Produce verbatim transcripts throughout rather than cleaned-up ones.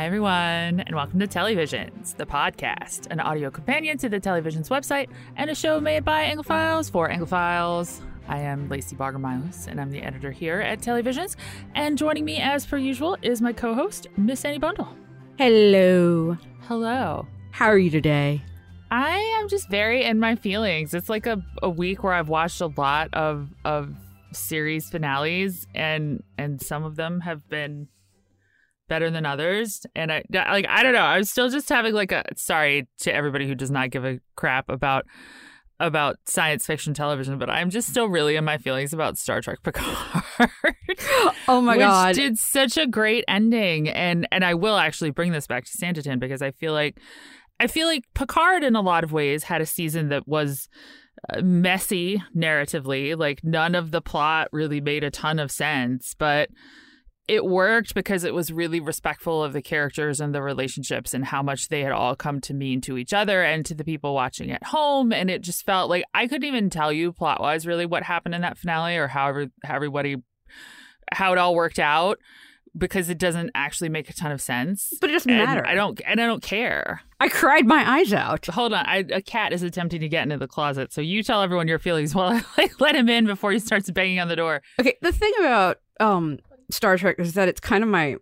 Hi, everyone, and welcome to Televisions, the podcast, an audio companion to the Televisions website and a show made by Anglophiles for Anglophiles. I am Lacey Barger-Miles, and I'm the editor here at Televisions. And joining me, as per usual, is my co-host, Miss Annie Bundle. Hello. Hello. How are you today? I am just very in my feelings. It's like a, a week where I've watched a lot of, of series finales, and and some of them have been better than others, and I like I don't know I'm still just having like a sorry to everybody who does not give a crap about about science fiction television, but I'm just still really in my feelings about Star Trek Picard. Oh my which god which did such a great ending, and and I will actually bring this back to Sanditon, because I feel like I feel like Picard in a lot of ways had a season that was messy narratively. Like, none of the plot really made a ton of sense, but it worked because it was really respectful of the characters and the relationships and how much they had all come to mean to each other and to the people watching at home. And it just felt like I couldn't even tell you plot wise really what happened in that finale, or however how everybody how it all worked out, because it doesn't actually make a ton of sense. But it doesn't and matter. I don't and I don't care. I cried my eyes out. Hold on, I, a cat is attempting to get into the closet, so you tell everyone your feelings while I like, let him in before he starts banging on the door. Okay, the thing about um. Star Trek is that it's kind of my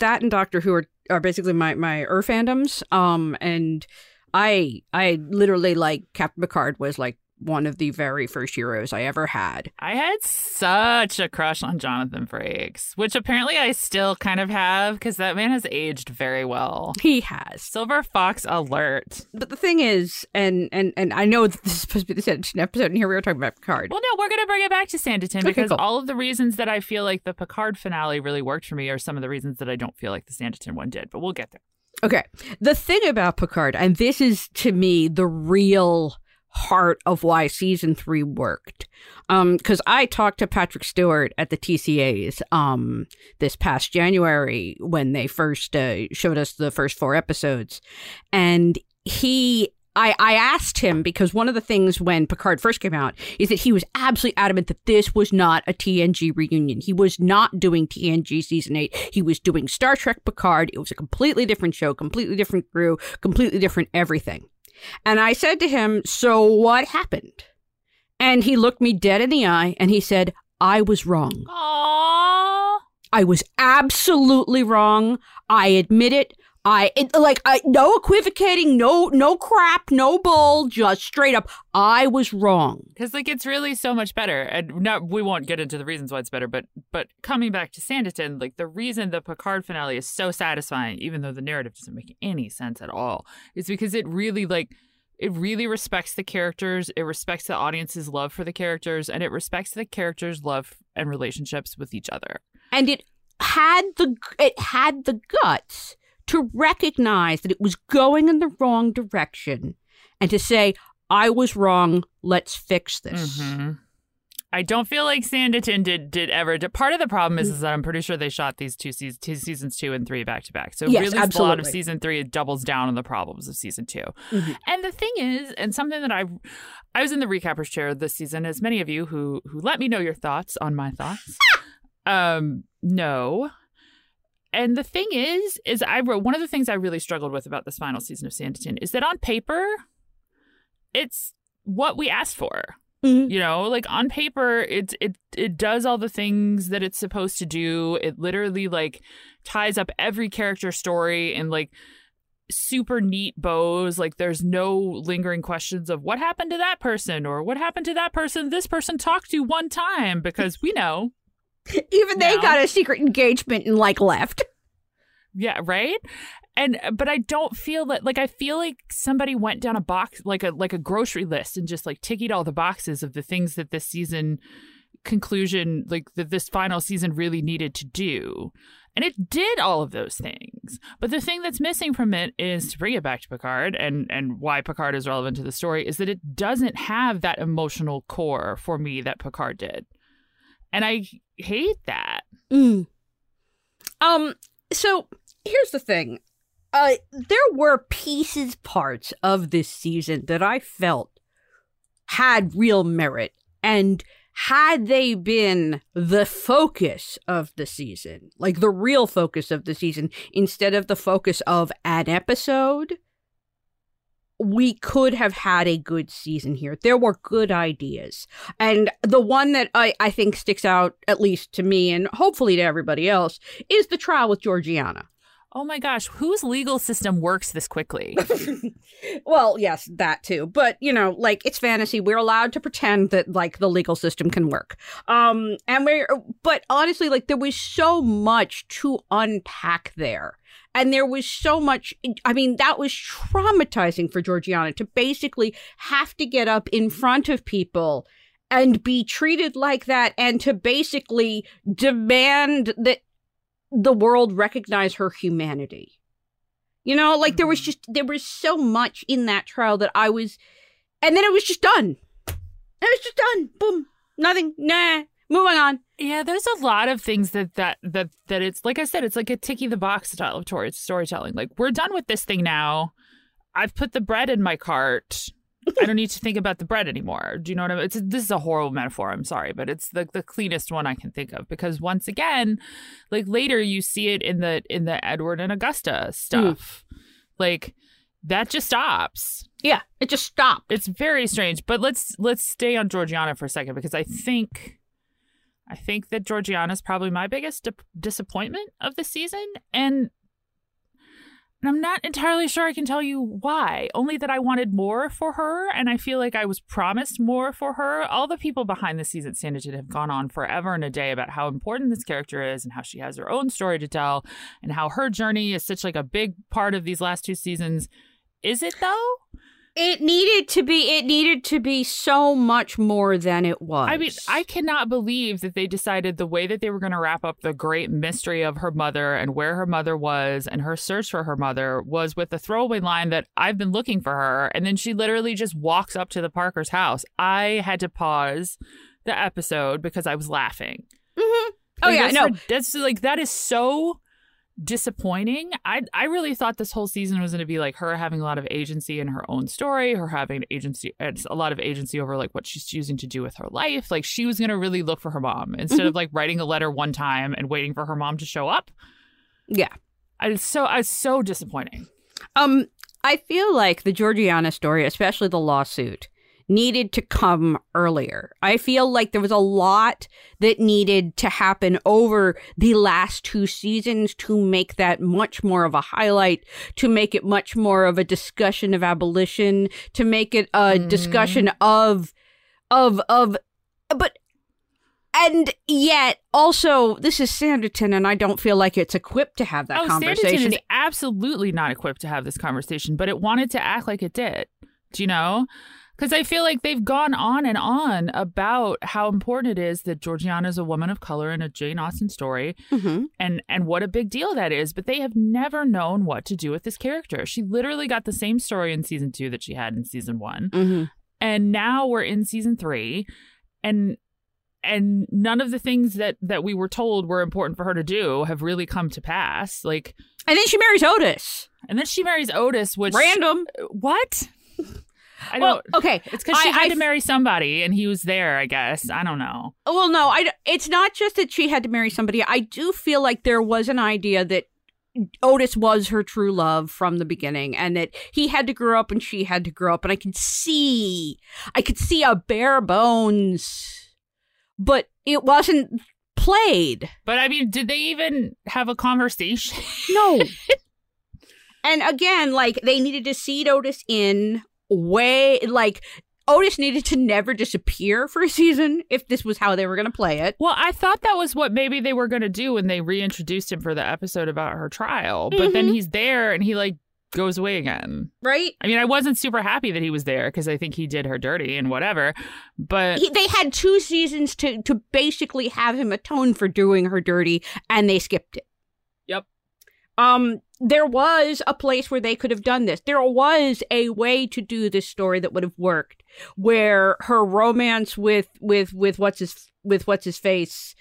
that and Doctor Who are, are basically my my Ur fandoms, um and I I literally, like, Captain Picard was like one of the very first heroes I ever had. I had such a crush on Jonathan Frakes, which apparently I still kind of have, because that man has aged very well. He has. Silver Fox alert. But the thing is, and and and I know that this is supposed to be the Sanditon episode, and here we are talking about Picard. Well, no, we're going to bring it back to Sanditon, okay, because cool. All of the reasons that I feel like the Picard finale really worked for me are some of the reasons that I don't feel like the Sanditon one did, but we'll get there. Okay. The thing about Picard, and this is, to me, the real heart of why season three worked, um because I talked to Patrick Stewart at the T C A's um this past January when they first uh, showed us the first four episodes, and he I, I asked him, because one of the things when Picard first came out is that he was absolutely adamant that this was not a T N G reunion. He was not doing T N G season eight. He was doing Star Trek Picard. It was a completely different show, completely different crew, completely different everything. And I said to him, so what happened? And he looked me dead in the eye and he said, I was wrong. Aww. I was absolutely wrong. I admit it. I it, like I, no equivocating, no no crap, no bull, just straight up. I was wrong. Because, like, it's really so much better. And no, we won't get into the reasons why it's better. But but coming back to Sanditon, like, the reason the Picard finale is so satisfying, even though the narrative doesn't make any sense at all, is because it really like it really respects the characters. It respects the audience's love for the characters, and it respects the characters' love and relationships with each other. And it had the it had the guts to recognize that it was going in the wrong direction and to say, I was wrong, let's fix this. Mm-hmm. I don't feel like Sanditon did did ever. Did. Part of the problem is, is that I'm pretty sure they shot these two, se- two seasons two and three back to back. So yes, really, a lot of season three, it doubles down on the problems of season two. Mm-hmm. And the thing is, and something that I I was in the recapper's chair this season, as many of you who who let me know your thoughts on my thoughts. um, no. And the thing is, is I wrote one of the things I really struggled with about this final season of Sanditon is that on paper, it's what we asked for. Mm-hmm. You know, like, on paper, it it it does all the things that it's supposed to do. It literally, like, ties up every character story in, like, super neat bows. Like, there's no lingering questions of what happened to that person or what happened to that person. This person talked to one time, because we know. Even they no. got a secret engagement and, like, left. Yeah, right? And but I don't feel that, like, I feel like somebody went down a box, like a like a grocery list, and just, like, tickied all the boxes of the things that this season conclusion, like, that this final season really needed to do. And it did all of those things. But the thing that's missing from it is, to bring it back to Picard and, and why Picard is relevant to the story, is that it doesn't have that emotional core for me that Picard did. And I hate that. Mm. Um. So here's the thing. Uh, there were pieces, parts of this season that I felt had real merit and had they been the focus of the season, like the real focus of the season, instead of the focus of an episode, we could have had a good season here. There were good ideas. And the one that I, I think sticks out, at least to me and hopefully to everybody else, is the trial with Georgiana. Oh, my gosh. Whose legal system works this quickly? Well, yes, that too. But, you know, like, it's fantasy. We're allowed to pretend that, like, the legal system can work. Um, and we're but honestly, like, there was so much to unpack there. And there was so much, I mean, that was traumatizing for Georgiana to basically have to get up in front of people and be treated like that, and to basically demand that the world recognize her humanity. You know, like, there was just, there was so much in that trial that I was, and then it was just done. It was just done. Boom. Nothing. Nah. Moving on. Yeah, there's a lot of things that that that that it's like I said, it's like a ticking the box style of tor- storytelling. Like, we're done with this thing now. I've put the bread in my cart. I don't need to think about the bread anymore. Do you know what I mean? It's a, this is a horrible metaphor. I'm sorry, but it's the the cleanest one I can think of, because once again, like, later you see it in the in the Edward and Augusta stuff, mm. like. That just stops. Yeah, it just stopped. It's very strange. But let's let's stay on Georgiana for a second, because I think I think that Georgiana is probably my biggest di- disappointment of the season, and and I'm not entirely sure I can tell you why. Only that I wanted more for her, and I feel like I was promised more for her. All the people behind the season at Sanditon have gone on forever and a day about how important this character is, and how she has her own story to tell, and how her journey is such, like, a big part of these last two seasons. Is it, though? It needed to be. It needed to be so much more than it was. I mean, I cannot believe that they decided the way that they were going to wrap up the great mystery of her mother and where her mother was and her search for her mother was with a throwaway line that I've been looking for her. And then she literally just walks up to the Parker's house. I had to pause the episode because I was laughing. Mm-hmm. Oh, like, yeah, no. For, that's like that is so... disappointing. I I really thought this whole season was going to be like her having a lot of agency in her own story, her having agency, a lot of agency over, like, what she's choosing to do with her life. Like, she was going to really look for her mom instead mm-hmm. of, like, writing a letter one time and waiting for her mom to show up. Yeah. I was so, I was so disappointing. Um, I feel like the Georgiana story, especially the lawsuit, needed to come earlier. I feel like there was a lot that needed to happen over the last two seasons to make that much more of a highlight, to make it much more of a discussion of abolition, to make it a mm. discussion of, of, of, but, and yet also this is Sanditon, and I don't feel like it's equipped to have that oh, conversation. Sanditon is absolutely not equipped to have this conversation, but it wanted to act like it did. Do you know? Because I feel like they've gone on and on about how important it is that Georgiana is a woman of color in a Jane Austen story, mm-hmm. and and what a big deal that is. But they have never known what to do with this character. She literally got the same story in season two that she had in season one, mm-hmm. and now we're in season three, and and none of the things that that we were told were important for her to do have really come to pass. Like, and then she marries Otis, and then she marries Otis, which random what. I well, don't, okay. It's because she I, had I, to marry somebody and he was there, I guess. I don't know. Well, no, I, it's not just that she had to marry somebody. I do feel like there was an idea that Otis was her true love from the beginning, and that he had to grow up and she had to grow up. And I could see, I could see a bare bones, but it wasn't played. But I mean, did they even have a conversation? No. And again, like, they needed to seed Otis in. Way like Otis needed to never disappear for a season if this was how they were going to play it. Well, I thought that was what maybe they were going to do when they reintroduced him for the episode about her trial, but mm-hmm. then he's there and he, like, goes away again. Right. I mean, I wasn't super happy that he was there because I think he did her dirty and whatever, but he, they had two seasons to to basically have him atone for doing her dirty, and they skipped it. Yep. Um, there was a place where they could have done this. There was a way to do this story that would have worked, where her romance with with with what's his with what's his face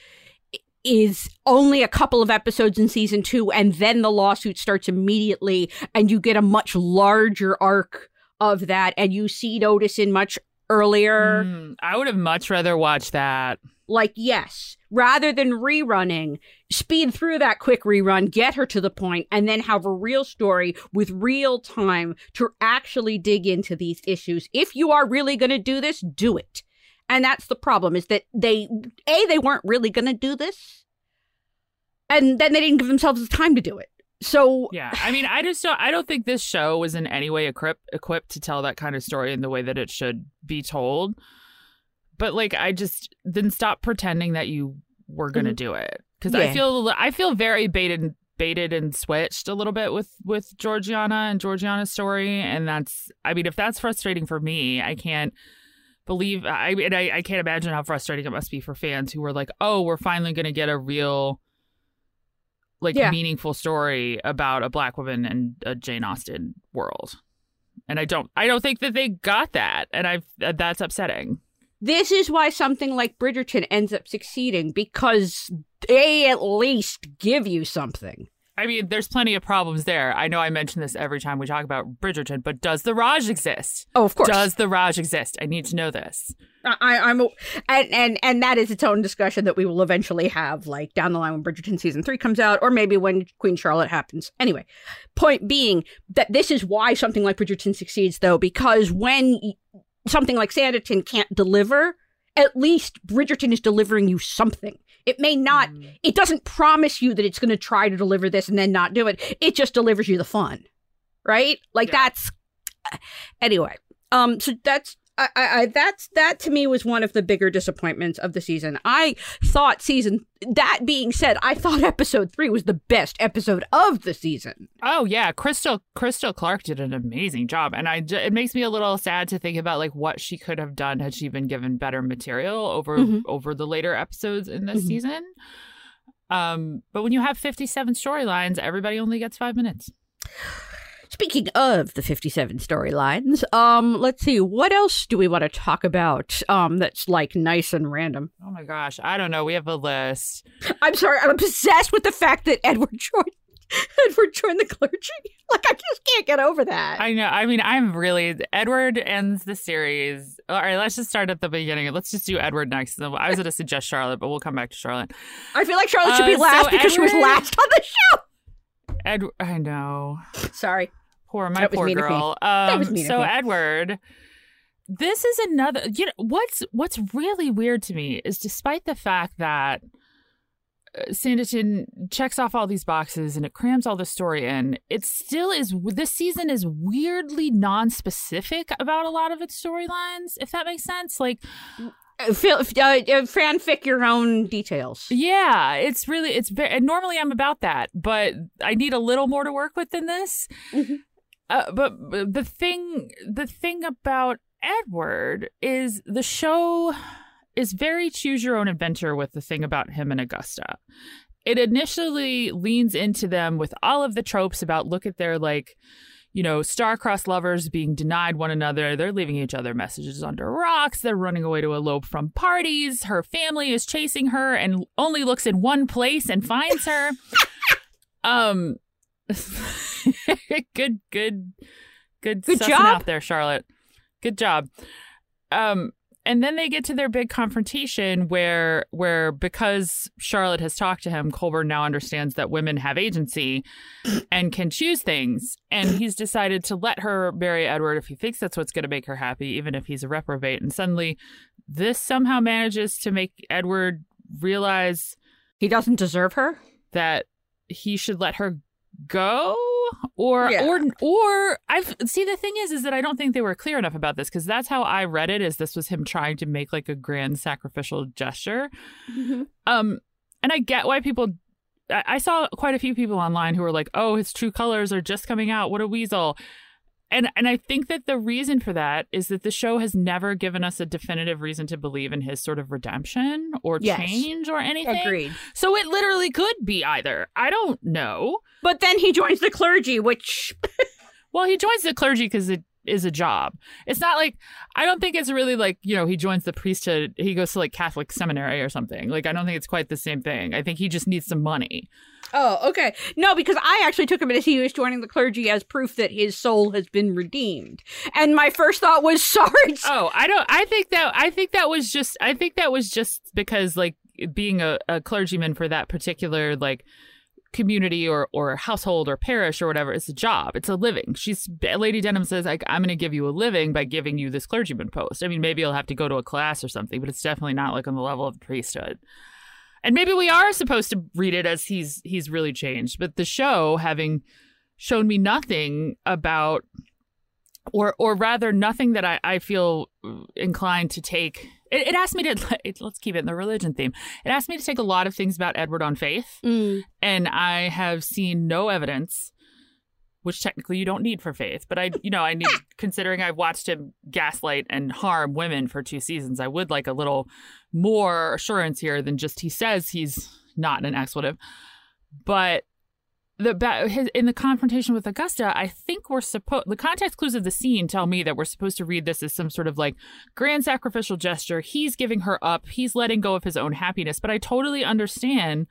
is only a couple of episodes in season two, and then the lawsuit starts immediately, and you get a much larger arc of that, and you see Otis in much earlier. Mm, I would have much rather watched that. Like, yes, rather than rerunning, speed through that quick rerun, get her to the point, and then have a real story with real time to actually dig into these issues. If you are really going to do this, do it. And that's the problem, is that they, A, they weren't really going to do this, and then they didn't give themselves the time to do it. So yeah, I mean, I just don't I don't think this show was in any way equip, equipped to tell that kind of story in the way that it should be told. But like, I just then stop pretending that you were going to do it, because yeah. I feel I feel very baited, baited and switched a little bit with with Georgiana and Georgiana's story. And that's, I mean, if that's frustrating for me, I can't believe I and I, I can't imagine how frustrating it must be for fans who were like, oh, we're finally going to get a real, like, yeah. meaningful story about a Black woman in a Jane Austen world. And I don't I don't think that they got that. And I've that's upsetting. This is why something like Bridgerton ends up succeeding, because they at least give you something. I mean, there's plenty of problems there. I know I mention this every time we talk about Bridgerton, but does the Raj exist? Oh, of course. Does the Raj exist? I need to know this. I, I'm, a, and, and and that is its own discussion that we will eventually have, like, down the line when Bridgerton season three comes out, or maybe when Queen Charlotte happens. Anyway, point being that this is why something like Bridgerton succeeds, though, because when something like Sanditon can't deliver, at least Bridgerton is delivering you something. It may not, mm. it doesn't promise you that it's going to try to deliver this and then not do it. It just delivers you the fun, right? Like, yeah. that's, anyway, um, so that's, I, I, that's, that to me was one of the bigger disappointments of the season. I thought season, that being said, I thought episode three was the best episode of the season. Oh yeah. Crystal, Crystal Clark did an amazing job. And I, it makes me a little sad to think about, like, what she could have done had she been given better material over, mm-hmm. over the later episodes in this mm-hmm. season. Um, but when you have fifty-seven storylines, everybody only gets five minutes. Speaking of the fifty-seven storylines, um, let's see, what else do we want to talk about um, that's, like, nice and random? Oh, my gosh. I don't know. We have a list. I'm sorry. I'm obsessed with the fact that Edward joined, Edward joined the clergy. Like, I just can't get over that. I know. I mean, I'm really... Edward ends the series. All right, let's just start at the beginning. Let's just do Edward next. I was going to suggest Charlotte, but we'll come back to Charlotte. I feel like Charlotte uh, should be last so because Edward... she was last on the show. Edward, I know. Sorry. Poor, my poor girl. Um, so Edward, this is another, you know, what's what's really weird to me is, despite the fact that Sanditon checks off all these boxes and it crams all the story in, it still is, this season is weirdly non-specific about a lot of its storylines, if that makes sense. Like... Uh, feel, uh, fanfic your own details. Yeah, it's really, it's very, and normally I'm about that, but I need a little more to work with than this. Mm-hmm. Uh, but, but the thing, the thing about Edward is the show is very choose your own adventure with the thing about him and Augusta. It initially leans into them with all of the tropes about, look at their, like, you know, star-crossed lovers being denied one another. They're leaving each other messages under rocks. They're running away to elope from parties. Her family is chasing her and only looks in one place and finds her. um, good, good, good, good job out there, Charlotte. Good job. Um, and then they get to their big confrontation where, where because Charlotte has talked to him, Colburn now understands that women have agency and can choose things. And he's decided to let her marry Edward if he thinks that's what's going to make her happy, even if he's a reprobate. And suddenly this somehow manages to make Edward realize he doesn't deserve her, that he should let her go. Or, yeah. or, or I've see, the thing is, is that I don't think they were clear enough about this, because that's how I read it, is this was him trying to make, like, a grand sacrificial gesture. Mm-hmm. Um, and I get why people, I, I saw quite a few people online who were like, oh, his true colors are just coming out. What a weasel. And, and I think that the reason for that is that the show has never given us a definitive reason to believe in his sort of redemption or yes. change or anything. Agreed. So it literally could be either. I don't know. But then he joins the clergy, which... well, he joins the clergy because it is a job. It's not like, I don't think it's really like, you know, he joins the priesthood, he goes to like Catholic seminary or something. Like, I don't think it's quite the same thing. I think he just needs some money. Oh, okay. No, because I actually took him as he was joining the clergy as proof that his soul has been redeemed. And my first thought was, Sarge. Oh, I don't, I think that, I think that was just, I think that was just because like being a, a clergyman for that particular like community or, or household or parish or whatever, it's a job. It's a living. She's, Lady Denham says, like, I'm going to give you a living by giving you this clergyman post. I mean, maybe you'll have to go to a class or something, but it's definitely not like on the level of the priesthood. And maybe we are supposed to read it as he's he's really changed. But the show, having shown me nothing about, or or rather nothing that I, I feel inclined to take. It, it asked me to, let's keep it in the religion theme. It asked me to take a lot of things about Edward on faith. Mm. And I have seen no evidence, which technically you don't need for faith. But I, you know, I need, considering I've watched him gaslight and harm women for two seasons, I would like a little more assurance here than just he says he's not an expletive. But the his, in the confrontation with Augusta, I think we're supposed, the context clues of the scene tell me that we're supposed to read this as some sort of like grand sacrificial gesture. He's giving her up. He's letting go of his own happiness. But I totally understand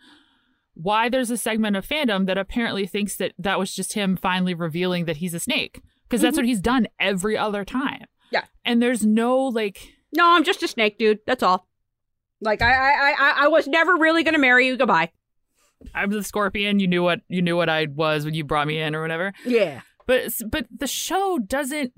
why there's a segment of fandom that apparently thinks that that was just him finally revealing that he's a snake, because that's mm-hmm. what he's done every other time. Yeah. And there's no like, no, I'm just a snake, dude. That's all. Like, I I, I, I was never really going to marry you. Goodbye. I'm the scorpion. You knew what you knew what I was when you brought me in or whatever. Yeah. But but the show doesn't.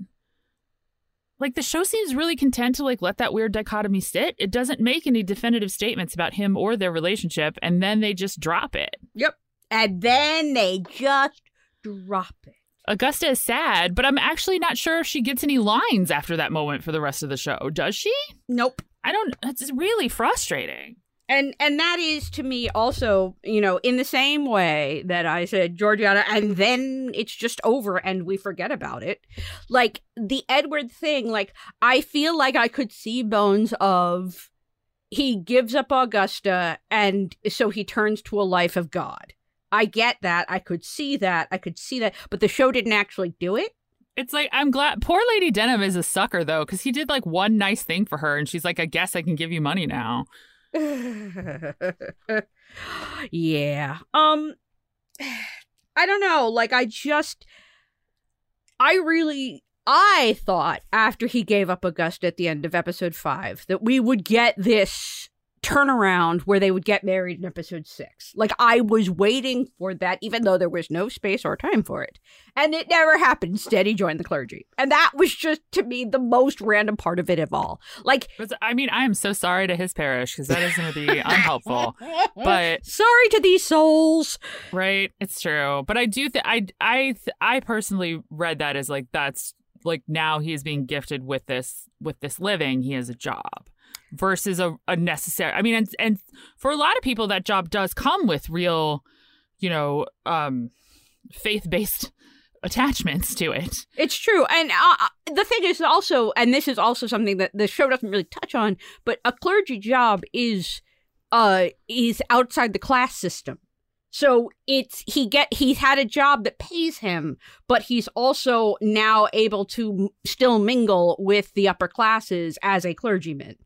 Like, the show seems really content to, like, let that weird dichotomy sit. It doesn't make any definitive statements about him or their relationship, and then they just drop it. Yep. And then they just drop it. Augusta is sad, but I'm actually not sure if she gets any lines after that moment for the rest of the show. Does she? Nope. I don't... It's really frustrating. And and that is, to me, also, you know, in the same way that I said, Georgiana, and then it's just over and we forget about it. Like, the Edward thing, like, I feel like I could see bones of he gives up Augusta and so he turns to a life of God. I get that. I could see that. I could see that. But the show didn't actually do it. It's like, I'm glad. Poor Lady Denham is a sucker, though, because he did, like, one nice thing for her. And she's like, I guess I can give you money now. yeah. Um, I don't know. Like, I just, I really, I thought after he gave up Augusta at the end of episode five that we would get this turnaround where they would get married in episode six. Like, I was waiting for that, even though there was no space or time for it. And it never happened. Instead, he joined the clergy. And that was just, to me, the most random part of it of all. Like, I mean, I am so sorry to his parish, because that is going to be unhelpful. But sorry to these souls. Right. It's true. But I do think, I, I, th- I personally read that as like, that's like, now he is being gifted with this, with this living. He has a job. Versus a, a necessary, I mean, and and for a lot of people, that job does come with real, you know, um, faith-based attachments to it. It's true. And uh, the thing is also, and this is also something that the show doesn't really touch on, but a clergy job is uh, is outside the class system. So it's he get he had a job that pays him, but he's also now able to still mingle with the upper classes as a clergyman.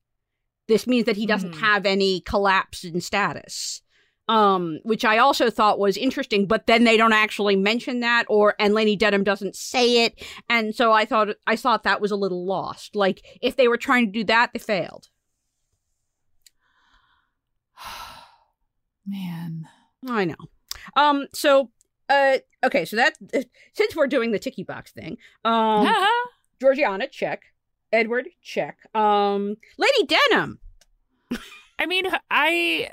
This means that he doesn't mm. have any collapse in status, um, which I also thought was interesting. But then they don't actually mention that, or and Lady Denham doesn't say it. And so I thought I thought that was a little lost. Like, if they were trying to do that, they failed. Man, I know. Um. So, uh. Okay. So that uh, since we're doing the Tiki Box thing, um, Georgiana, check. Edward, check. Um, Lady Denham. I mean, I,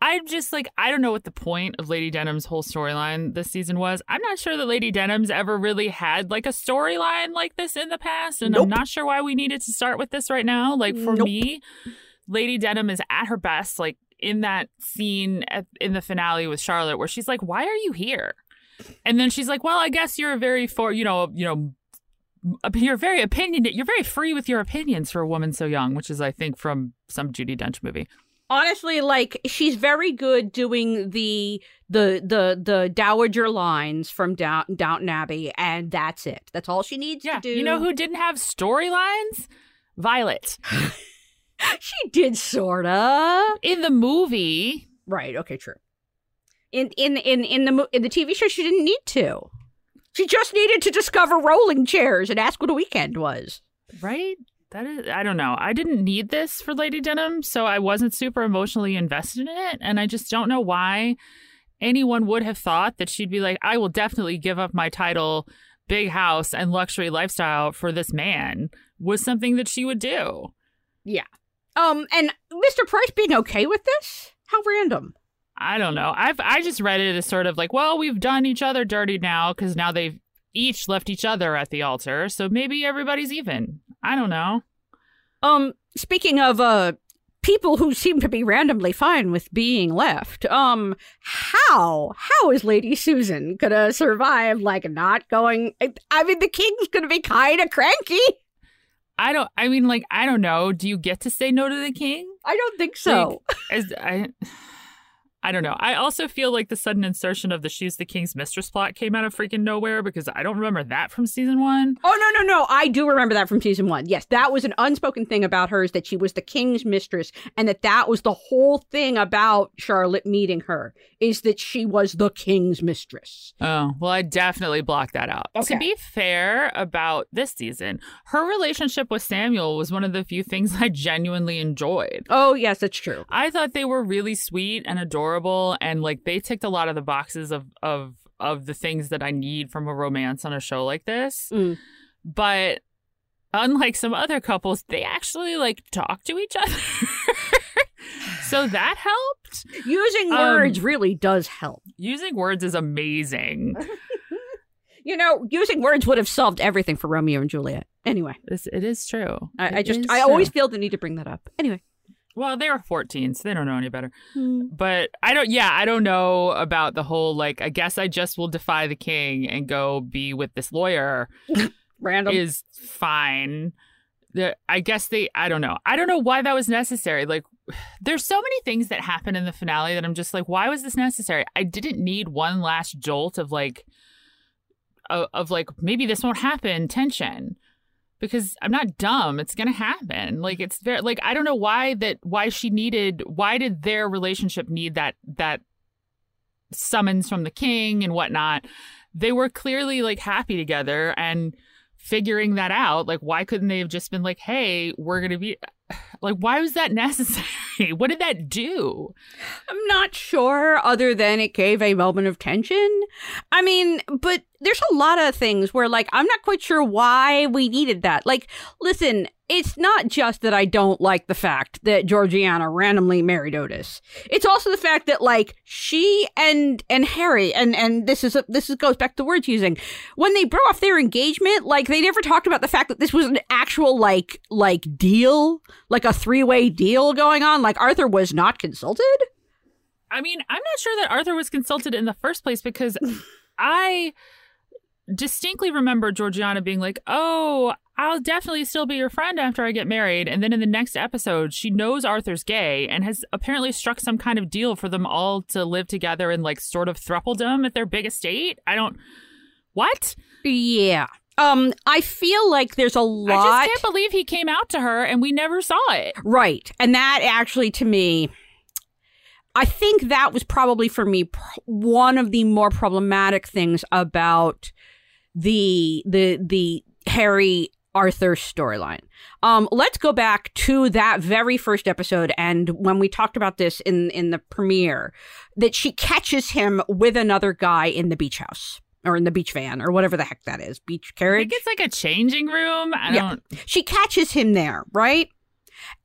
I'm just like, I don't know what the point of Lady Denham's whole storyline this season was. I'm not sure that Lady Denham's ever really had like a storyline like this in the past. And nope. I'm not sure why we needed to start with this right now. Like, for nope. me, Lady Denham is at her best, like in that scene at, in the finale with Charlotte, where she's like, why are you here? And then she's like, well, I guess you're a very, for, you know, you know, You're very opinion. You're very free with your opinions for a woman so young, which is, I think, from some Judi Dench movie. honestly, like, she's very good doing the the the the dowager lines from Downton Downton Abbey, and that's it. That's all she needs yeah. to do. You know who didn't have storylines? Violet. She did, sorta, in the movie. Right. Okay. True. In in in in the in the T V show, she didn't need to. She just needed to discover rolling chairs and ask what a weekend was. Right. That is, I don't know. I didn't need this for Lady Denham, so I wasn't super emotionally invested in it. And I just don't know why anyone would have thought that she'd be like, I will definitely give up my title, big house, and luxury lifestyle for this man, was something that she would do. Yeah. Um. And Mister Price being okay with this? How random. I don't know. I've I just read it as sort of like, well, we've done each other dirty now because now they've each left each other at the altar. So maybe everybody's even. I don't know. Um, speaking of uh, people who seem to be randomly fine with being left, um, how how is Lady Susan gonna survive? Like, not going. I, I mean, the king's gonna be kind of cranky. I don't. I mean, like, I don't know. Do you get to say no to the king? I don't think so. Like, as I. I don't know. I also feel like the sudden insertion of the She's the King's Mistress plot came out of freaking nowhere, because I don't remember that from season one. Oh, no, no, no. I do remember that from season one. Yes, that was an unspoken thing about her, is that she was the king's mistress, and that that was the whole thing about Charlotte meeting her, is that she was the king's mistress. Oh, well, I definitely blocked that out. Okay. To be fair about this season, her relationship with Samuel was one of the few things I genuinely enjoyed. Oh, yes, that's true. I thought they were really sweet and adorable. And like, they ticked a lot of the boxes of of of the things that I need from a romance on a show like this. Mm. But unlike some other couples, they actually like talk to each other. So that helped. Using words um, really does help. Using words is amazing. You know, using words would have solved everything for Romeo and Juliet. Anyway, it's, it is true. I, I just I true. always feel the need to bring that up. Anyway. Well, they were fourteen, so they don't know any better. Mm. But I don't, yeah, I don't know about the whole, like, I guess I just will defy the king and go be with this lawyer. Random. Is fine. The, I guess they, I don't know. I don't know why that was necessary. Like, there's so many things that happen in the finale that I'm just like, why was this necessary? I didn't need one last jolt of, like, of, of like, maybe this won't happen tension. Because I'm not dumb. It's going to happen. Like, it's very, like, I don't know why that, why she needed, why did their relationship need that, that summons from the king and whatnot? They were clearly like happy together and figuring that out. Like, why couldn't they have just been like, hey, we're going to be, like, why was that necessary? What did that do? I'm not sure, other than it gave a moment of tension. I mean, but there's a lot of things where, like, I'm not quite sure why we needed that. Like, listen, it's not just that I don't like the fact that Georgiana randomly married Otis. It's also the fact that, like, she and and Harry, and, and this is a, this is, goes back to words using, when they broke off their engagement, like, they never talked about the fact that this was an actual, like, like deal, like a three-way deal going on. Like, Arthur was not consulted. I mean, I'm not sure that Arthur was consulted in the first place, because I distinctly remember Georgiana being like, oh, I'll definitely still be your friend after I get married. And then in the next episode, she knows Arthur's gay and has apparently struck some kind of deal for them all to live together in, like, sort of thruppledom at their big estate. I don't. What? Yeah. Um, I feel like there's a lot. I just can't believe he came out to her and we never saw it. Right. And that actually, to me, I think that was probably, for me, pr- one of the more problematic things about the the the Harry Arthur storyline. Um, let's go back to that very first episode, and when we talked about this in, in the premiere, that she catches him with another guy in the beach house. Or in the beach van, or whatever the heck that is. Beach carriage. I think it's like a changing room. I yeah. don't. She catches him there, right?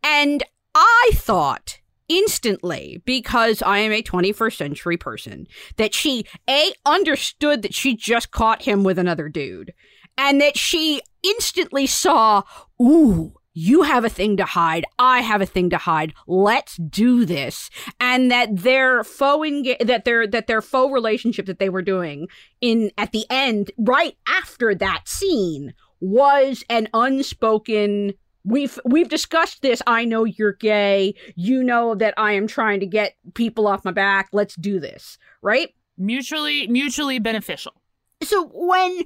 And I thought instantly, because I am a twenty-first century person, that she, A, understood that she just caught him with another dude, and that she instantly saw, ooh, you have a thing to hide. I have a thing to hide. Let's do this. And that their faux enga- that their that their faux relationship that they were doing in at the end, right after that scene, was an unspoken We've we've discussed this. I know you're gay. You know that I am trying to get people off my back. Let's do this, right? Mutually mutually beneficial. So when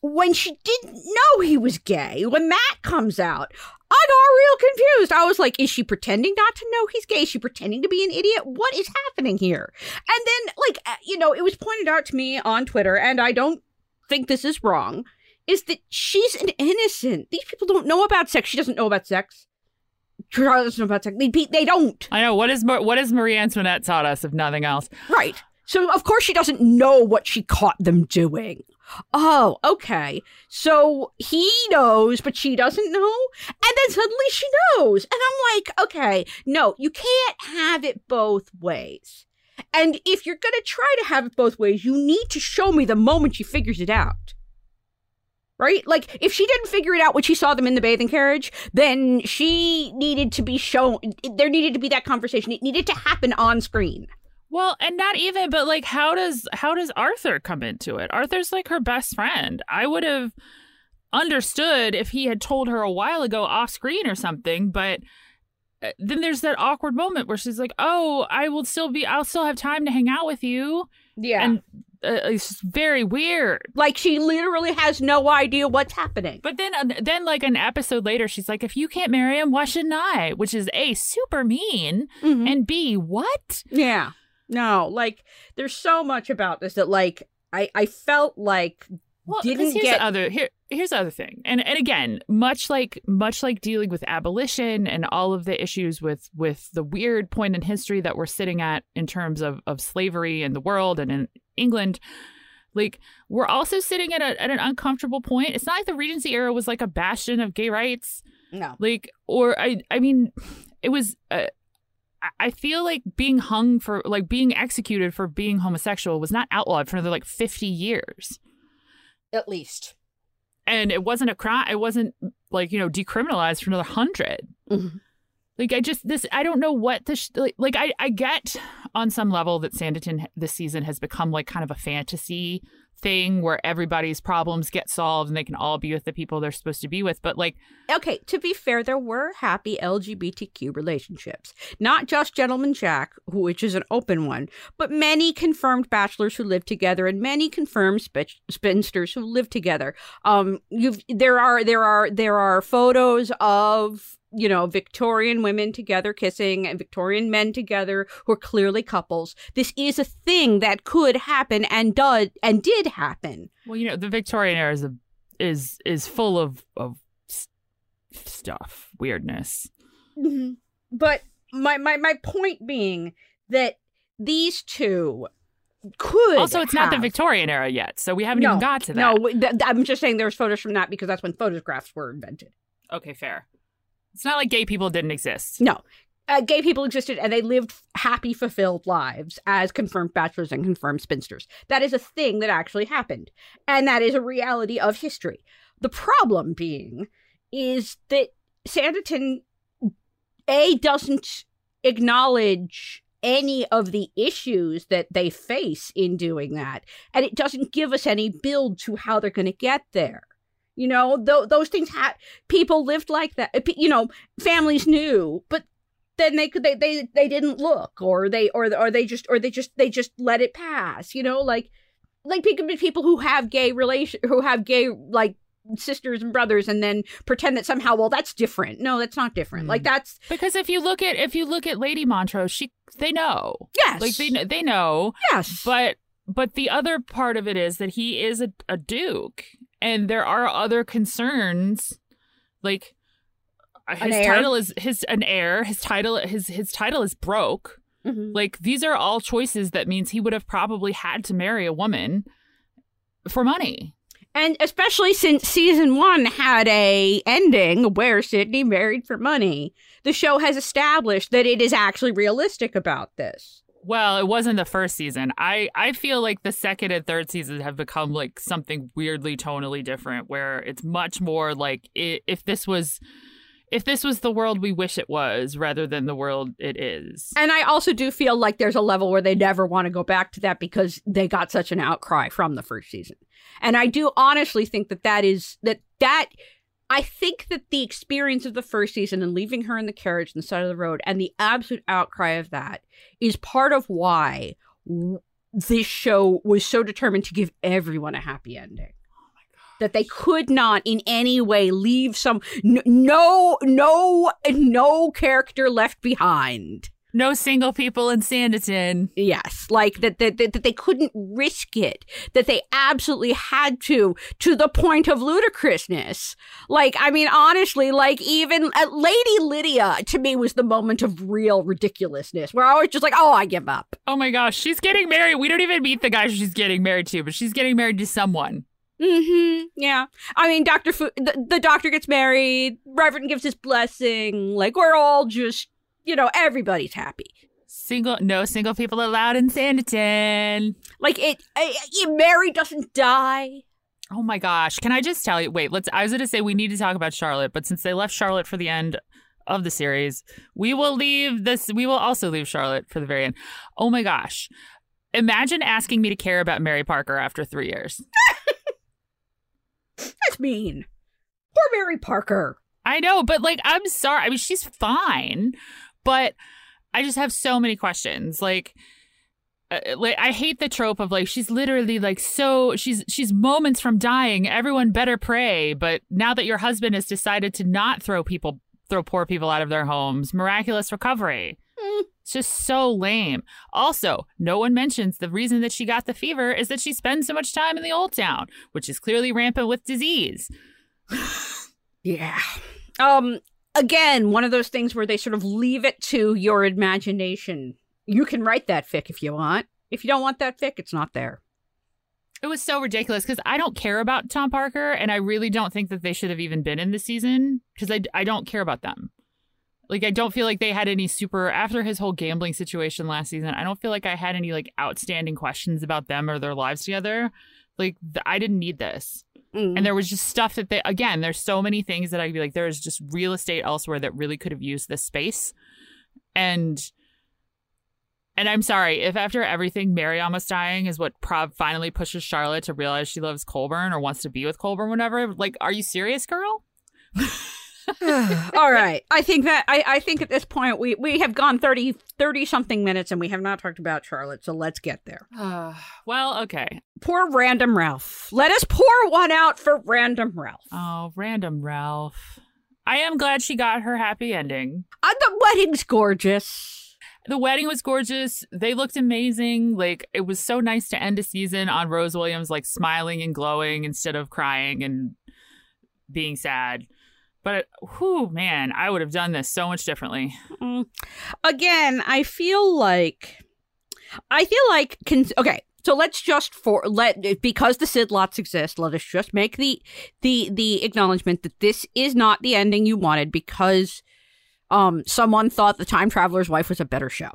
when she didn't know he was gay, when that comes out, I got real confused. I was like, is she pretending not to know he's gay? Is she pretending to be an idiot? What is happening here? And then, like, you know, it was pointed out to me on Twitter, and I don't think this is wrong, is that she's an innocent. These people don't know about sex. She doesn't know about sex. Charlotte doesn't know about sex. They, they don't. I know. What is, what has Marie Antoinette taught us, if nothing else? Right. So, of course, she doesn't know what she caught them doing. Oh, okay. So he knows, but she doesn't know. And then suddenly she knows. And I'm like, okay, no, you can't have it both ways. And if you're going to try to have it both ways, you need to show me the moment she figures it out. Right? Like, if she didn't figure it out when she saw them in the bathing carriage, then she needed to be shown. There needed to be that conversation. It needed to happen on screen. Well, and not even, but like, how does how does Arthur come into it? Arthur's like her best friend. I would have understood if he had told her a while ago off screen or something, but then there's that awkward moment where she's like, oh, I will still be, I'll still have time to hang out with you. Yeah. And uh, it's very weird. Like, she literally has no idea what's happening. But then, uh, then like an episode later, she's like, if you can't marry him, why shouldn't I? Which is A, super mean, mm-hmm. and B, what? Yeah. No, like, there's so much about this that, like, I, I felt like well, didn't here's get the other here. Here's the other thing. And and again, much like much like dealing with abolition and all of the issues with with the weird point in history that we're sitting at in terms of, of slavery in the world and in England, like, we're also sitting at a, at an uncomfortable point. It's not like the Regency era was like a bastion of gay rights. No, like or I, I mean, it was. Uh, I feel like being hung for like being executed for being homosexual was not outlawed for another like fifty years. At least. And it wasn't a crime. It wasn't like, you know, decriminalized for another hundred. Mm-hmm. Like, I just this I don't know what this like, like I, I get on some level that Sanditon this season has become like kind of a fantasy thing where everybody's problems get solved and they can all be with the people they're supposed to be with. But like, OK, to be fair, there were happy L G B T Q relationships, not just Gentleman Jack, which is an open one, but many confirmed bachelors who lived together and many confirmed sp- spinsters who lived together. Um, you've there are there are there are photos of, you know, Victorian women together kissing and Victorian men together who are clearly couples. This is a thing that could happen and does and did happen. Well, you know, the Victorian era is a, is is full of of stuff, weirdness. Mm-hmm. But my, my my point being that these two could also it's have... not the Victorian era yet, so we haven't no, even got to that. No, th- I'm just saying there's photos from that because that's when photographs were invented. Okay, fair. It's not like gay people didn't exist. No. Uh, gay people existed and they lived happy, fulfilled lives as confirmed bachelors and confirmed spinsters. That is a thing that actually happened. And that is a reality of history. The problem being is that Sanditon, A, doesn't acknowledge any of the issues that they face in doing that. And it doesn't give us any build to how they're going to get there. You know, th- those things ha- people lived like that, you know, families knew, but then they could they, they they didn't look or they or or they just or they just they just let it pass, you know, like like people who have gay relation who have gay like sisters and brothers and then pretend that somehow, well, that's different. No, that's not different. Mm-hmm. Like, that's because if you look at if you look at Lady Montrose, she they know. Yes, like they, they know. Yes. But but the other part of it is that he is a, a duke. And there are other concerns, like his title is his an heir. His title his his title is broke. Mm-hmm. Like, these are all choices that means he would have probably had to marry a woman for money. And especially since season one had a ending where Sydney married for money, the show has established that it is actually realistic about this. Well, it wasn't the first season. I, I feel like the second and third seasons have become like something weirdly tonally different, where it's much more like it, if this was if this was the world we wish it was rather than the world it is. And I also do feel like there's a level where they never want to go back to that because they got such an outcry from the first season. And I do honestly think that that is that that I think that the experience of the first season and leaving her in the carriage on the side of the road and the absolute outcry of that is part of why this show was so determined to give everyone a happy ending. Oh my gosh. That they could not in any way leave some no no no character left behind. No single people in Sanditon. Yes. Like that, that, that, that they couldn't risk it, that they absolutely had to, to the point of ludicrousness. Like, I mean, honestly, like even uh, Lady Lydia to me was the moment of real ridiculousness where I was just like, oh, I give up. Oh my gosh. She's getting married. We don't even meet the guy she's getting married to, but she's getting married to someone. Mm-hmm. Yeah. I mean, Doctor Fu- the, the doctor gets married. Reverend gives his blessing. Like, we're all just, you know, everybody's happy. Single, no single people allowed in Sanditon. Like it, it, Mary doesn't die. Oh my gosh! Can I just tell you? Wait, let's. I was going to say we need to talk about Charlotte, but since they left Charlotte for the end of the series, we will leave this. We will also leave Charlotte for the very end. Oh my gosh! Imagine asking me to care about Mary Parker after three years. That's mean. Poor Mary Parker. I know, but like, I'm sorry. I mean, she's fine. But I just have so many questions. Like, uh, like I hate the trope of like she's literally like so she's she's moments from dying. Everyone better pray. But now that your husband has decided to not throw people throw poor people out of their homes, miraculous recovery. Mm. It's just so lame. Also, no one mentions the reason that she got the fever is that she spends so much time in the old town, which is clearly rampant with disease. Yeah. Um. Again, one of those things where they sort of leave it to your imagination. You can write that fic if you want. If you don't want that fic, it's not there. It was so ridiculous because I don't care about Tom Parker, and I really don't think that they should have even been in this season because I, I don't care about them. Like, I don't feel like they had any super, after his whole gambling situation last season, I don't feel like I had any, like, outstanding questions about them or their lives together. Like, th- I didn't need this. Mm. And there was just stuff that they, again, there's so many things that I'd be like, there is just real estate elsewhere that really could have used this space. And, and I'm sorry, if after everything, Mary almost dying is what prob- finally pushes Charlotte to realize she loves Colburn or wants to be with Colburn, whenever, like, are you serious, girl? All right. I think that, I, I think at this point, we, we have gone thirty, thirty something minutes and we have not talked about Charlotte. So let's get there. Uh, well, okay. Poor Random Ralph. Let us pour one out for Random Ralph. Oh, Random Ralph. I am glad she got her happy ending. Uh, the wedding's gorgeous. The wedding was gorgeous. They looked amazing. Like, it was so nice to end a season on Rose Williams, like smiling and glowing instead of crying and being sad. But, whew, man, I would have done this so much differently. Mm. Again, I feel like, I feel like, cons- okay, so let's just, for let because the Sidlots exist, let us just make the, the, the acknowledgement that this is not the ending you wanted because um, someone thought The Time Traveler's Wife was a better show.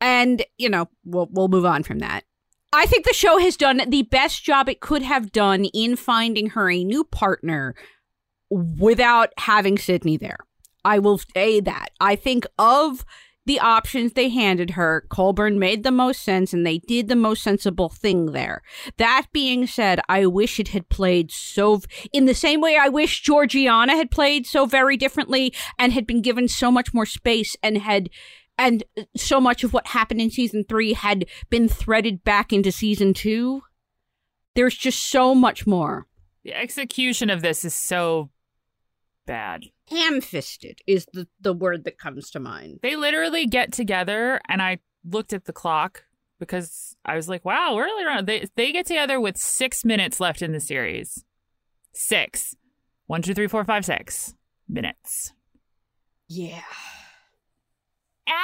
And, you know, we'll we'll move on from that. I think the show has done the best job it could have done in finding her a new partner without having Sydney there. I will say that. I think of the options they handed her, Colburn made the most sense and they did the most sensible thing there. That being said, I wish it had played so... in the same way I wish Georgiana had played so very differently and had been given so much more space and had... and so much of what happened in season three had been threaded back into season two. There's just so much more. The execution of this is so... bad. Ham-fisted is the, the word that comes to mind. They literally get together, and I looked at the clock because I was like, wow, we're really around. They, they get together with six minutes left in the series. Six. One, two, three, four, five, six minutes. Yeah.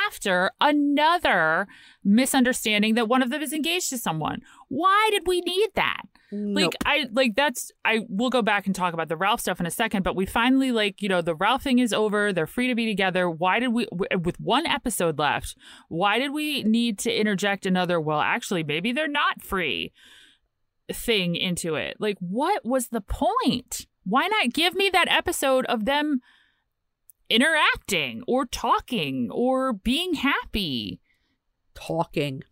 After another misunderstanding that one of them is engaged to someone. Why did we need that? Like, nope. I like that's I will go back and talk about the Ralph stuff in a second, but we finally, like, you know, the Ralph thing is over. They're free to be together. Why did we w- with one episode left? Why did we need to interject another? Well, actually, maybe they're not free thing into it. Like, what was the point? Why not give me that episode of them interacting or talking or being happy? Talking.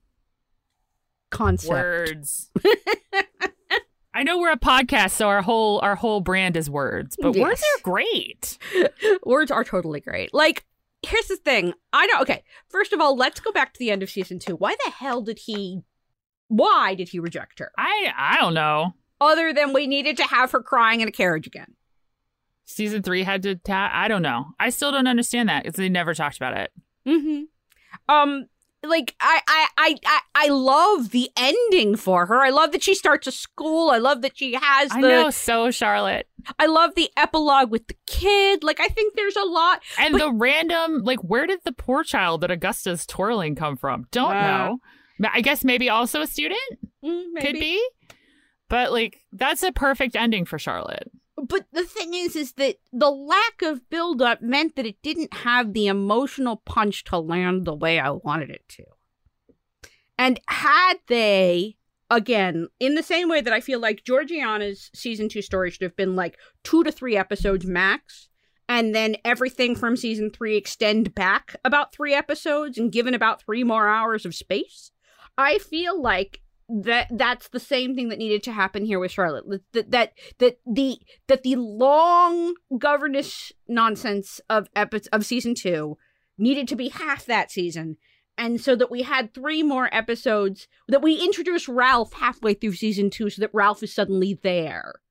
Concept. Words. I I know we're a podcast, so our whole our whole brand is words, but yes. Words are great. Words are totally great. Like, here's the thing. I don't. Okay, first of all, let's go back to the end of season two. Why the hell did he? Why did he reject her? I I don't know. Other than we needed to have her crying in a carriage again. Season three had to. Ta- I don't know. I still don't understand that. It's, they never talked about it. Mm-hmm. Um. Like, I, I, I, I love the ending for her. I love that she starts a school. I love that she has the... I know, so Charlotte. I love the epilogue with the kid. Like, I think there's a lot. And but... the random, like, where did the poor child that Augusta's twirling come from? Don't uh, know. I guess maybe also a student? Maybe. Could be. But, like, that's a perfect ending for Charlotte. But the thing is, is that the lack of buildup meant that it didn't have the emotional punch to land the way I wanted it to. And had they, again, in the same way that I feel like Georgiana's season two story should have been like two to three episodes max, and then everything from season three extend back about three episodes and given about three more hours of space, I feel like That that's the same thing that needed to happen here with Charlotte. That that that the that the long governess nonsense of epi- of season two needed to be half that season, and so that we had three more episodes, that we introduced Ralph halfway through season two, so that Ralph is suddenly there,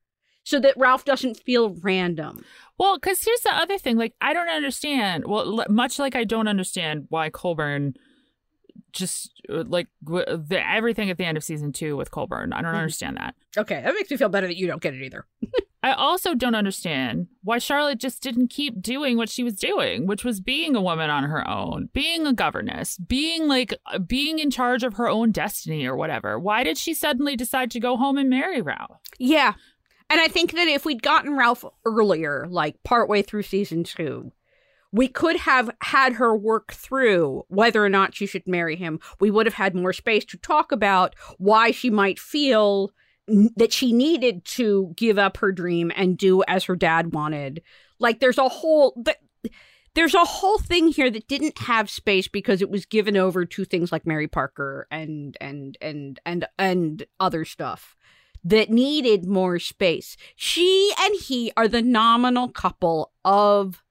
so that Ralph doesn't feel random. Well, because here's the other thing: like I don't understand. Well, much like I don't understand why Colburn. Just like the, everything at the end of season two with Colburn. I don't understand that. Okay, that makes me feel better that you don't get it either. I also don't understand why Charlotte just didn't keep doing what she was doing, which was being a woman on her own, being a governess, being like being in charge of her own destiny or whatever. Why did she suddenly decide to go home and marry Ralph? Yeah. And I think that if we'd gotten Ralph earlier, like partway through season two, we could have had her work through whether or not she should marry him. We would have had more space to talk about why she might feel n- that she needed to give up her dream and do as her dad wanted. Like there's a whole th- there's a whole thing here that didn't have space because it was given over to things like Mary Parker and and and and and other stuff that needed more space. She and he are the nominal couple of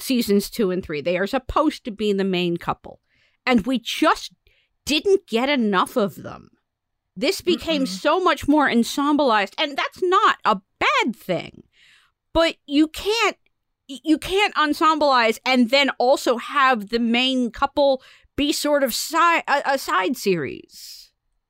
seasons two and three. They are supposed to be the main couple. And we just didn't get enough of them. This became mm-hmm. so much more ensembleized. And that's not a bad thing. But you can't you can't ensembleize and then also have the main couple be sort of si- a, a side series.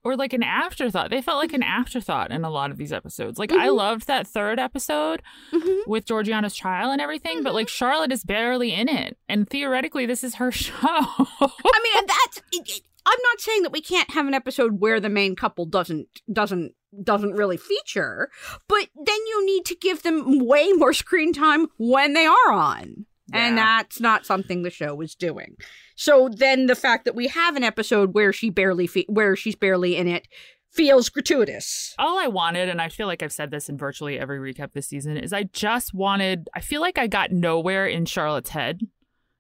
Or like an afterthought. They felt like an afterthought in a lot of these episodes. Like, mm-hmm. I loved that third episode mm-hmm. with Georgiana's trial and everything, mm-hmm. but, like, Charlotte is barely in it. And theoretically, this is her show. I mean, that's... It, it, I'm not saying that we can't have an episode where the main couple doesn't doesn't doesn't really feature, but then you need to give them way more screen time when they are on. Yeah. And that's not something the show was doing. So then the fact that we have an episode where she barely fe- where she's barely in it feels gratuitous. All I wanted, and I feel like I've said this in virtually every recap this season, is I just wanted, I feel like I got nowhere in Charlotte's head.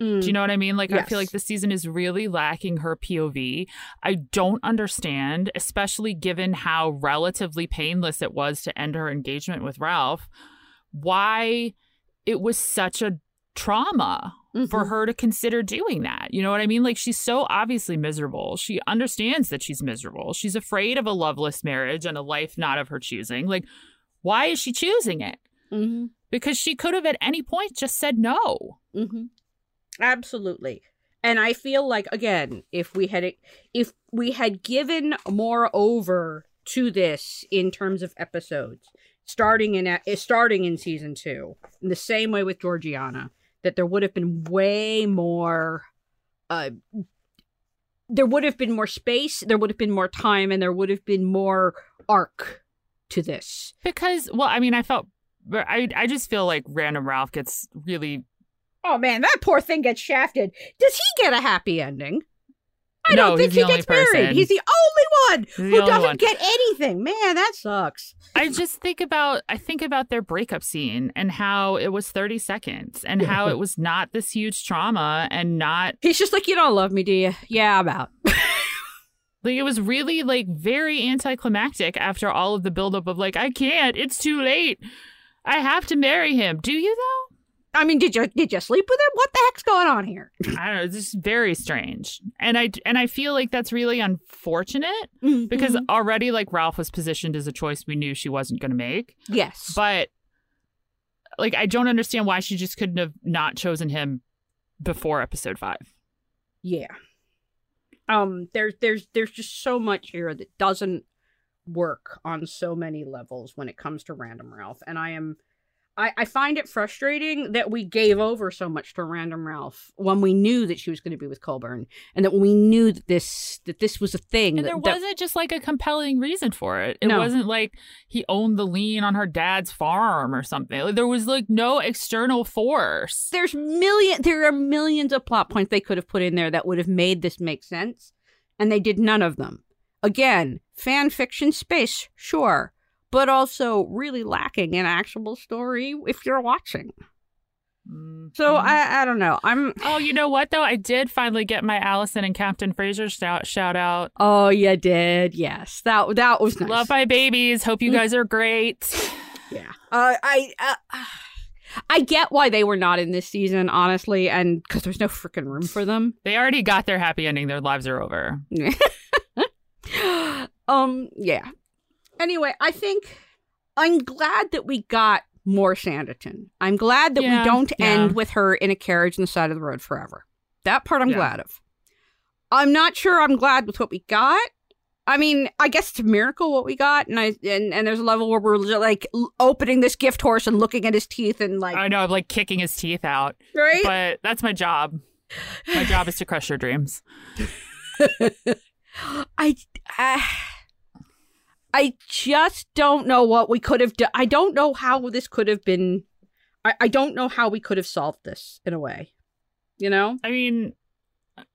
Mm. Do you know what I mean? Like, yes. I feel like this season is really lacking her P O V. I don't understand, especially given how relatively painless it was to end her engagement with Ralph, why it was such a trauma mm-hmm. for her to consider doing that. You know what I mean? Like, she's so obviously miserable. She understands that she's miserable. She's afraid of a loveless marriage and a life not of her choosing. Like, why is she choosing it? Mm-hmm. Because she could have at any point just said no. Mm-hmm. Absolutely. And I feel like, again, if we had if we had given more over to this in terms of episodes, starting in starting in season two, in the same way with Georgiana, that there would have been way more, uh, there would have been more space, there would have been more time, and there would have been more arc to this. Because, well, I mean, I felt, I, I just feel like Random Ralph gets really... Oh, man, that poor thing gets shafted. Does he get a happy ending? I no, don't think he gets married. Person. He's the only one the who only doesn't one. get anything. Man, that sucks. I just think about I think about their breakup scene and how it was thirty seconds and how it was not this huge trauma and not. He's just like, you don't love me, do you? Yeah, I'm out. Like, it was really, like, very anticlimactic after all of the buildup of, like, I can't, it's too late. I have to marry him. Do you, though? I mean, did you did you sleep with him? What the heck's going on here? I don't know. This is very strange. And I, and I feel like that's really unfortunate mm-hmm. because already, like, Ralph was positioned as a choice we knew she wasn't going to make. Yes. But, like, I don't understand why she just couldn't have not chosen him before episode five. Yeah. Um, there's there's there's just so much here that doesn't work on so many levels when it comes to Random Ralph. And I am I, I find it frustrating that we gave over so much to Random Ralph when we knew that she was going to be with Colburn, and that when we knew that this that this was a thing. And that, there wasn't that, just like a compelling reason for it. It no. wasn't like he owned the lien on her dad's farm or something. Like, there was like no external force. There's million. There are millions of plot points they could have put in there that would have made this make sense, and they did none of them. Again, fan fiction space, sure. But also really lacking an actual story if you're watching. Mm-hmm. So I, I don't know. I'm. Oh, you know what, though? I did finally get my Allison and Captain Fraser shout, shout out. Oh, you did. Yes. That that was nice. Love my babies. Hope you guys are great. Yeah. Uh, I uh, I get why they were not in this season, honestly, and because there's no freaking room for them. They already got their happy ending. Their lives are over. um. Yeah. Anyway, I think I'm glad that we got more Sanditon. I'm glad that yeah, we don't yeah. end with her in a carriage on the side of the road forever. That part I'm yeah. glad of. I'm not sure I'm glad with what we got. I mean, I guess it's a miracle what we got. And I and, and there's a level where we're like opening this gift horse and looking at his teeth and like. I know, I'm like kicking his teeth out. Right? But that's my job. My job is to crush your dreams. I... I... I just don't know what we could have done. I don't know how this could have been. I, I don't know how we could have solved this in a way, you know? I mean,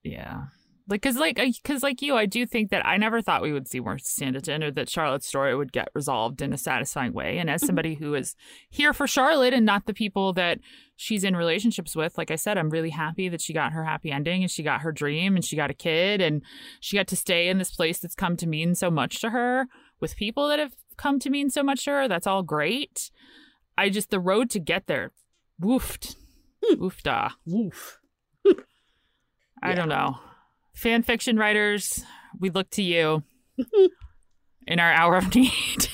yeah. Like, cause like, cause like you, I do think that I never thought we would see more Sanditon, or that Charlotte's story would get resolved in a satisfying way. And as somebody who is here for Charlotte and not the people that she's in relationships with, like I said, I'm really happy that she got her happy ending and she got her dream and she got a kid and she got to stay in this place that's come to mean so much to her, with people that have come to mean so much to her. That's all great. I just, the road to get there, woofed. Woofda. Woof. I yeah. don't know. Fan fiction writers, we look to you in our hour of need.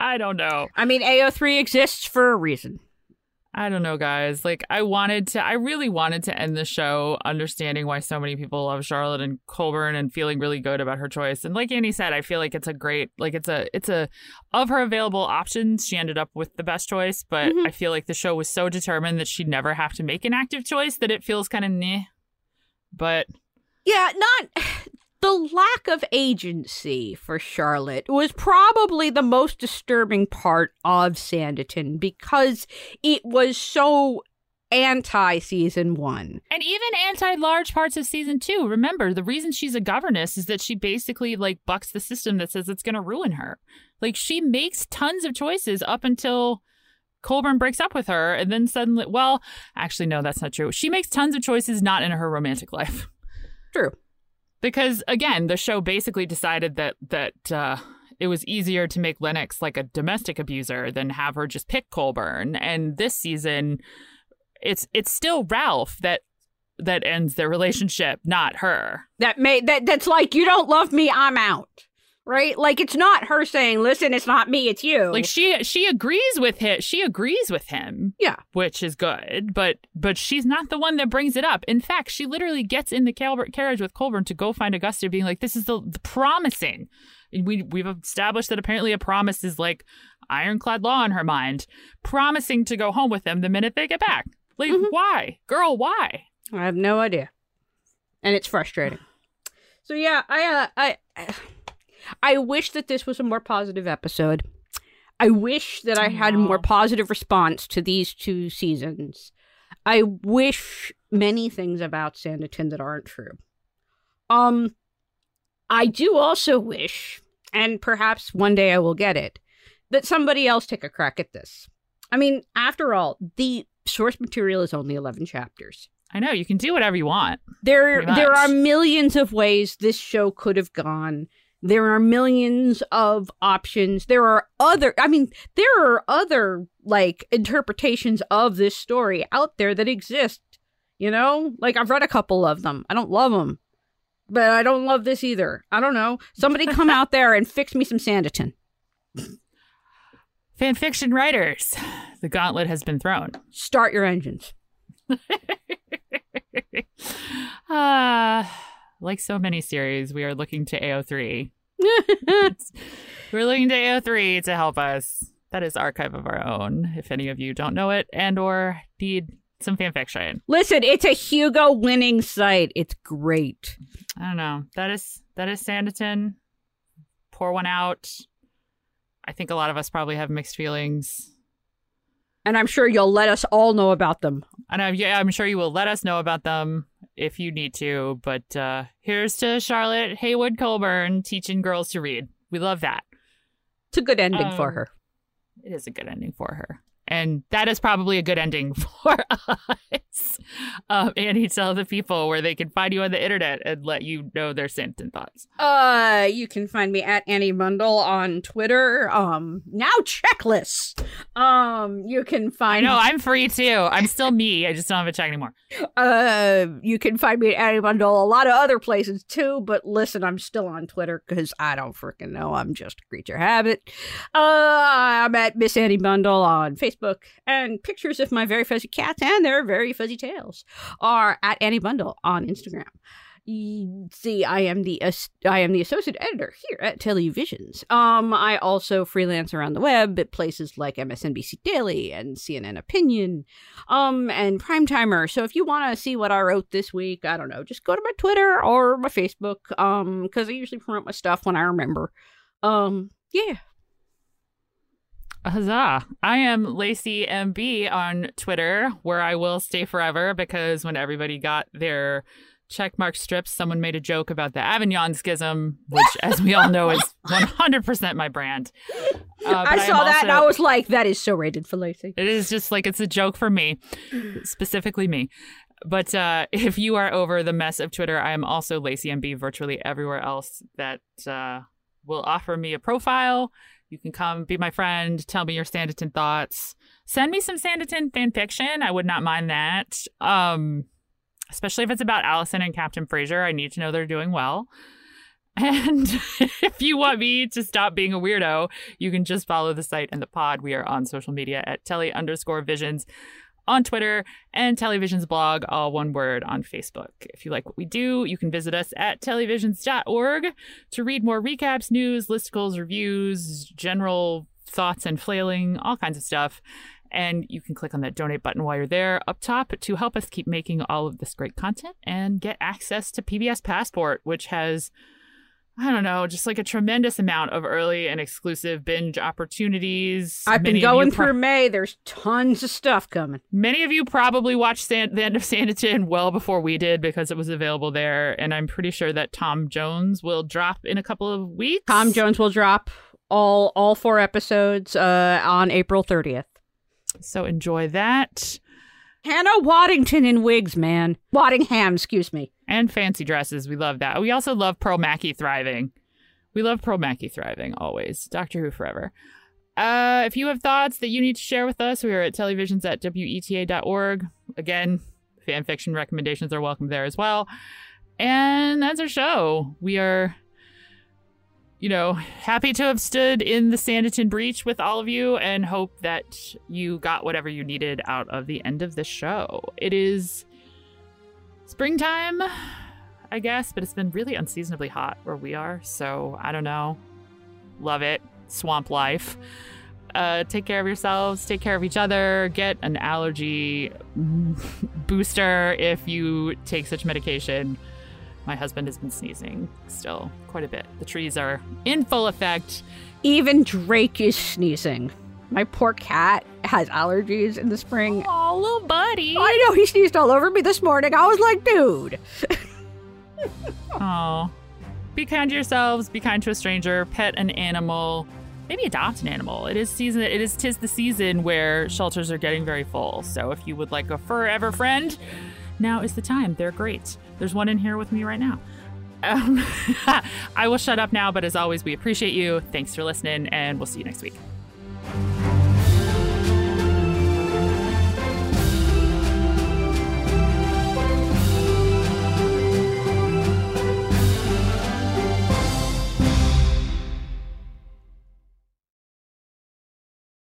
I don't know. I mean, A O three exists for a reason. I don't know, guys. Like, I wanted to, I really wanted to end the show understanding why so many people love Charlotte and Colburn and feeling really good about her choice. And like Annie said, I feel like it's a great, like it's a, it's a, of her available options, she ended up with the best choice. But mm-hmm. I feel like the show was so determined that she'd never have to make an active choice that it feels kind of meh. But. Yeah, not, the lack of agency for Charlotte was probably the most disturbing part of Sanditon, because it was so anti-season one. And even anti-large parts of season two. Remember, the reason she's a governess is that she basically, like, bucks the system that says it's going to ruin her. Like, she makes tons of choices up until Colburn breaks up with her, and then suddenly, well, actually, no, that's not true. She makes tons of choices not in her romantic life. True. Because, again, the show basically decided that that uh, it was easier to make Lennox like a domestic abuser than have her just pick Colburn. And this season, it's it's still Ralph that that ends their relationship, not her. That may that that's like, you don't love me, I'm out. Right? Like, it's not her saying, listen, it's not me, it's you. Like, she she agrees with him. She agrees with him. Yeah. Which is good. But but she's not the one that brings it up. In fact, she literally gets in the cal- carriage with Colburn to go find Augusta, being like, this is the, the promising. We, we've established that apparently a promise is like ironclad law in her mind. Promising to go home with them the minute they get back. Like, mm-hmm. why? Girl, why? I have no idea. And it's frustrating. So, yeah, I... Uh, I, I... I wish that this was a more positive episode. I wish that I had a more positive response to these two seasons. I wish many things about Sanditon that aren't true. Um, I do also wish, and perhaps one day I will get it, that somebody else take a crack at this. I mean, after all, the source material is only eleven chapters. I know, you can do whatever you want. There, there are millions of ways this show could have gone. There are millions of options. There are other, I mean, there are other, like, interpretations of this story out there that exist. You know, like, I've read a couple of them. I don't love them, but I don't love this either. I don't know. Somebody come out there and fix me some Sanditon. Fan fiction writers, the gauntlet has been thrown. Start your engines. uh, like so many series, we are looking to A O three. We're looking to A O three to help us. That is Archive of Our Own, if any of you don't know it and or need some fan fiction. Listen, it's a Hugo winning site. It's great. I don't know. That is that is Sanditon. Pour one out. I think a lot of us probably have mixed feelings. And I'm sure you'll let us all know about them. And I'm, yeah, I'm sure you will let us know about them if you need to. But uh, here's to Charlotte Haywood Coburn teaching girls to read. We love that. It's a good ending um, for her. It is a good ending for her. And that is probably a good ending for us. Um, Annie, tell the people where they can find you on the internet and let you know their Sanditon thoughts. Uh, you can find me at Annie Bundle on Twitter. Um, now checklist. Um, you can find. No, I'm free too. I'm still me. I just don't have a check anymore. Uh, you can find me at Annie Bundle. A lot of other places too, but listen, I'm still on Twitter because I don't freaking know. I'm just a creature habit. Uh, I'm at Miss Annie Bundle on Facebook. Book and pictures of my very fuzzy cats and their very fuzzy tails are at Annie Bundle on Instagram. See, I am the I am the associate editor here at Televisions. Um, I also freelance around the web at places like M S N B C Daily and C N N Opinion, um, and Primetimer. So if you want to see what I wrote this week, I don't know, just go to my Twitter or my Facebook, um, because I usually promote my stuff when I remember. Um, yeah. Huzzah. I am Lacey M B on Twitter, where I will stay forever because when everybody got their checkmark strips, someone made a joke about the Avignon schism, which, as we all know, is one hundred percent my brand. Uh, I saw I that also, and I was like, that is so rated for Lacey. It is just like, it's a joke for me, specifically me. But uh, if you are over the mess of Twitter, I am also Lacey M B virtually everywhere else that uh, will offer me a profile. You can come be my friend. Tell me your Sanditon thoughts. Send me some Sanditon fan fiction. I would not mind that. Um, especially if it's about Allison and Captain Fraser. I need to know they're doing well. And if you want me to stop being a weirdo, you can just follow the site and the pod. We are on social media at tele underscore visions on Twitter and Televisions blog, all one word, on Facebook. If you like what we do, you can visit us at televisions dot org to read more recaps, news, listicles, reviews, general thoughts and flailing, all kinds of stuff. And you can click on that donate button while you're there up top to help us keep making all of this great content and get access to P B S Passport, which has, I don't know, just like a tremendous amount of early and exclusive binge opportunities. I've been going pro- through May. There's tons of stuff coming. Many of you probably watched San- the end of Sanditon well before we did because it was available there. And I'm pretty sure that Tom Jones will drop in a couple of weeks. Tom Jones will drop all, all four episodes uh, on April thirtieth. So enjoy that. Hannah Waddington in wigs, man. Waddingham, excuse me. And fancy dresses. We love that. We also love Pearl Mackie thriving. We love Pearl Mackie thriving always. Doctor Who forever. Uh, if you have thoughts that you need to share with us, we are at televisions at W E T A dot org. Again, fan fiction recommendations are welcome there as well. And that's our show. We are, you know, happy to have stood in the Sanditon breach with all of you and hope that you got whatever you needed out of the end of the show. It is springtime, I guess, but it's been really unseasonably hot where we are. So I don't know. Love it. Swamp life. Uh, take care of yourselves. Take care of each other. Get an allergy booster if you take such medication. My husband has been sneezing still quite a bit. The trees are in full effect. Even Drake is sneezing. My poor cat has allergies in the spring. Oh, little buddy. Oh, I know. He sneezed all over me this morning. I was like, dude. Oh. Be kind to yourselves. Be kind to a stranger. Pet an animal. Maybe adopt an animal. It is season. It is tis the season where shelters are getting very full. So if you would like a forever friend, now is the time. They're great. There's one in here with me right now. Um, I will shut up now, but as always, we appreciate you. Thanks for listening, and we'll see you next week.